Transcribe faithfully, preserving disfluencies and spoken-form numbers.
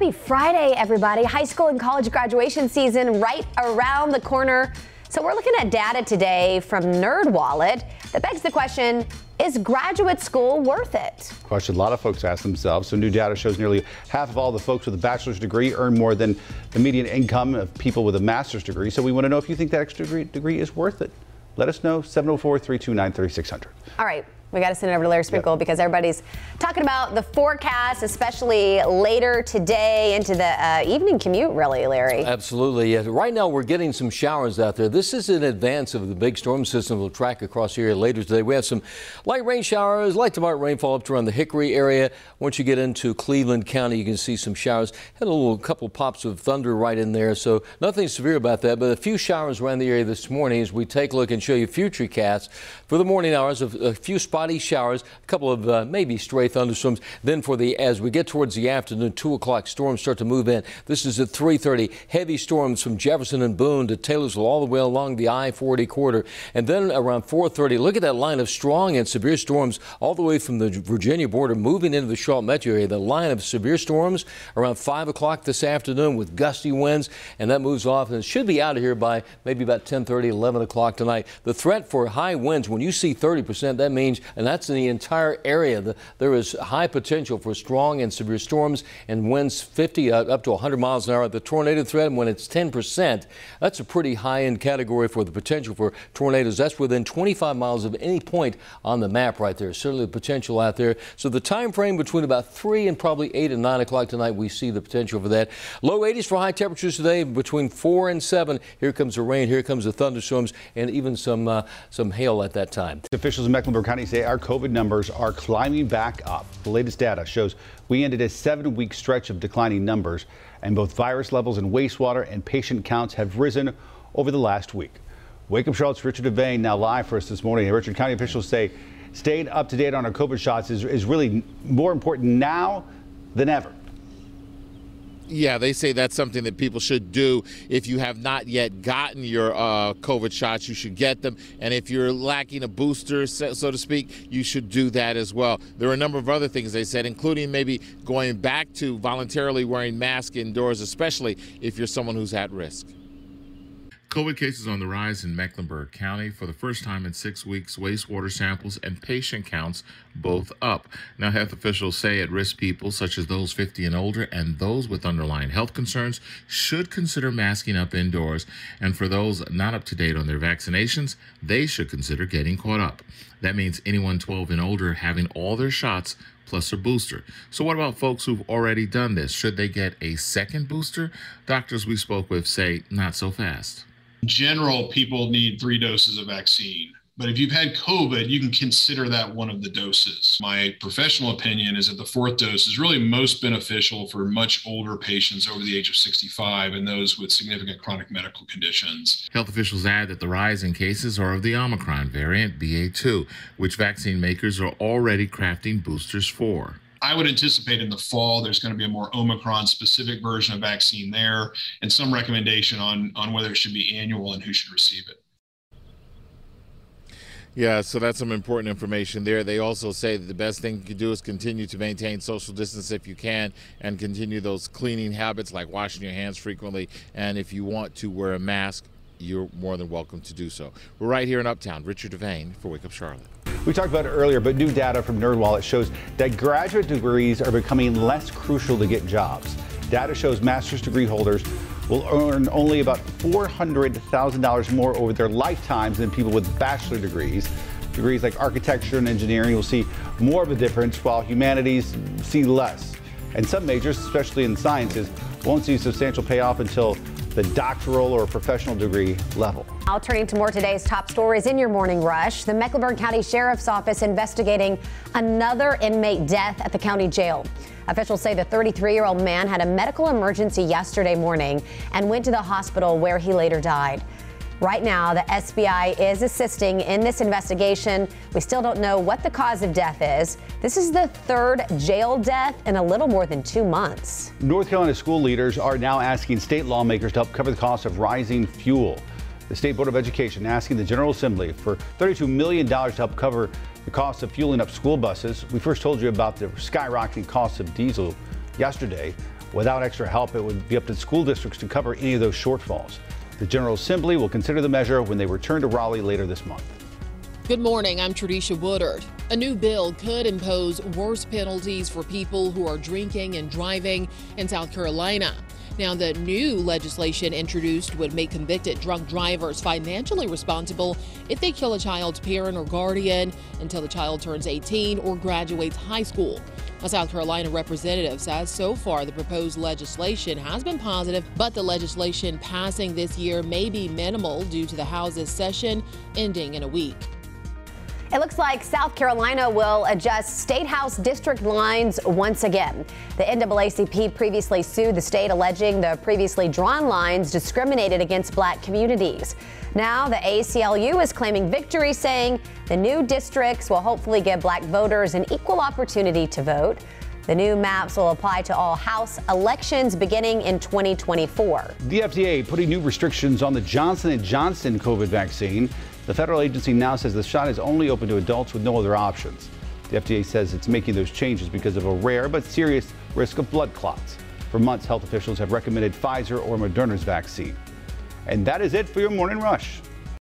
Happy Friday, everybody. High school and college graduation season right around the corner. So we're looking at data today from NerdWallet that begs the question, is graduate school worth it? Question a lot of folks ask themselves. So new data shows nearly half of all the folks with a bachelor's degree earn more than the median income of people with a master's degree. So we want to know if you think that extra degree, degree is worth it. Let us know, seven oh four, three two nine, three six zero zero. All right. We got to send it over to Larry Sprinkle yep. because everybody's talking about the forecast, especially later today into the uh, evening commute, really, Larry. Absolutely. Right now, we're getting some showers out there. This is in advance of the big storm system we'll track across the area later today. We have some light rain showers, light to moderate rainfall up to around the Hickory area. Once you get into Cleveland County, you can see some showers. Had a little couple pops of thunder right in there, so nothing severe about that, but a few showers around the area this morning as we take a look and show you future casts for the morning hours of a few spots. Spotty showers, a couple of uh, maybe stray thunderstorms. Then for the as we get towards the afternoon, two o'clock, storms start to move in. This is at three thirty. Heavy storms from Jefferson and Boone to Taylorsville all the way along the I forty corridor. And then around four thirty, look at that line of strong and severe storms all the way from the Virginia border moving into the Charlotte metro area. The line of severe storms around five o'clock this afternoon with gusty winds, and that moves off and it should be out of here by maybe about ten thirty, eleven o'clock tonight. The threat for high winds, when you see thirty percent, that means and that's in the entire area. The, there is high potential for strong and severe storms and winds fifty uh, up to one hundred miles an hour. The tornado threat, when it's ten percent, that's a pretty high-end category for the potential for tornadoes. That's within twenty-five miles of any point on the map right there. Certainly the potential out there. So the time frame between about three and probably eight and nine o'clock tonight, we see the potential for that. Low eighties for high temperatures today between four and seven. Here comes the rain. Here comes the thunderstorms and even some uh, some hail at that time. Officials in Mecklenburg County say our COVID numbers are climbing back up. The latest data shows we ended a seven-week stretch of declining numbers, and both virus levels in wastewater and patient counts have risen over the last week. Wake Up Charlotte's Richard Devane now live for us this morning. Richard, county officials say staying up to date on our COVID shots is, is really more important now than ever. Yeah, they say that's something that people should do. If you have not yet gotten your uh, COVID shots, you should get them. And if you're lacking a booster, so to speak, you should do that as well. There are a number of other things they said, including maybe going back to voluntarily wearing masks indoors, especially if you're someone who's at risk. COVID cases on the rise in Mecklenburg County. For the first time in six weeks, wastewater samples and patient counts both up. Now, health officials say at-risk people, such as those fifty and older and those with underlying health concerns, should consider masking up indoors. And for those not up to date on their vaccinations, they should consider getting caught up. That means anyone twelve and older having all their shots plus a booster. So what about folks who've already done this? Should they get a second booster? Doctors we spoke with say not so fast. In general, people need three doses of vaccine, but if you've had COVID, you can consider that one of the doses. My professional opinion is that the fourth dose is really most beneficial for much older patients over the age of sixty-five and those with significant chronic medical conditions. Health officials add that the rise in cases are of the Omicron variant B A two, which vaccine makers are already crafting boosters for. I would anticipate in the fall there's going to be a more Omicron-specific version of vaccine there and some recommendation on, on whether it should be annual and who should receive it. Yeah, so that's some important information there. They also say that the best thing you can do is continue to maintain social distance if you can and continue those cleaning habits like washing your hands frequently. And if you want to wear a mask, you're more than welcome to do so. We're right here in Uptown. Richard Devane for Wake Up Charlotte. We talked about it earlier, but new data from NerdWallet shows that graduate degrees are becoming less crucial to get jobs. Data shows master's degree holders will earn only about four hundred thousand dollars more over their lifetimes than people with bachelor degrees. Degrees like architecture and engineering will see more of a difference, while humanities see less. And some majors, especially in sciences, won't see substantial payoff until the doctoral or professional degree level. Now turning to more today's top stories in your morning rush. The Mecklenburg County Sheriff's Office investigating another inmate death at the county jail. Officials say the thirty-three-year-old man had a medical emergency yesterday morning and went to the hospital where he later died. Right now, the S B I is assisting in this investigation. We still don't know what the cause of death is. This is the third jail death in a little more than two months. North Carolina school leaders are now asking state lawmakers to help cover the cost of rising fuel. The State Board of Education asking the General Assembly for thirty-two million dollars to help cover the cost of fueling up school buses. We first told you about the skyrocketing cost of diesel yesterday. Without extra help, it would be up to school districts to cover any of those shortfalls. The General Assembly will consider the measure when they return to Raleigh later this month. Good morning, I'm Tredesha Woodard. A new bill could impose worse penalties for people who are drinking and driving in South Carolina. Now, the new legislation introduced would make convicted drunk drivers financially responsible if they kill a child's parent or guardian until the child turns eighteen or graduates high school. A South Carolina representative says so far the proposed legislation has been positive, but the legislation passing this year may be minimal due to the House's session ending in a week. It looks like South Carolina will adjust state house district lines once again. The N double A C P previously sued the state, alleging the previously drawn lines discriminated against black communities. Now the A C L U is claiming victory, saying the new districts will hopefully give black voters an equal opportunity to vote. The new maps will apply to all House elections beginning in twenty twenty-four. The F D A putting new restrictions on the Johnson and Johnson COVID vaccine. The federal agency now says the shot is only open to adults with no other options. The F D A says it's making those changes because of a rare but serious risk of blood clots. For months, health officials have recommended Pfizer or Moderna's vaccine. And that is it for your Morning Rush.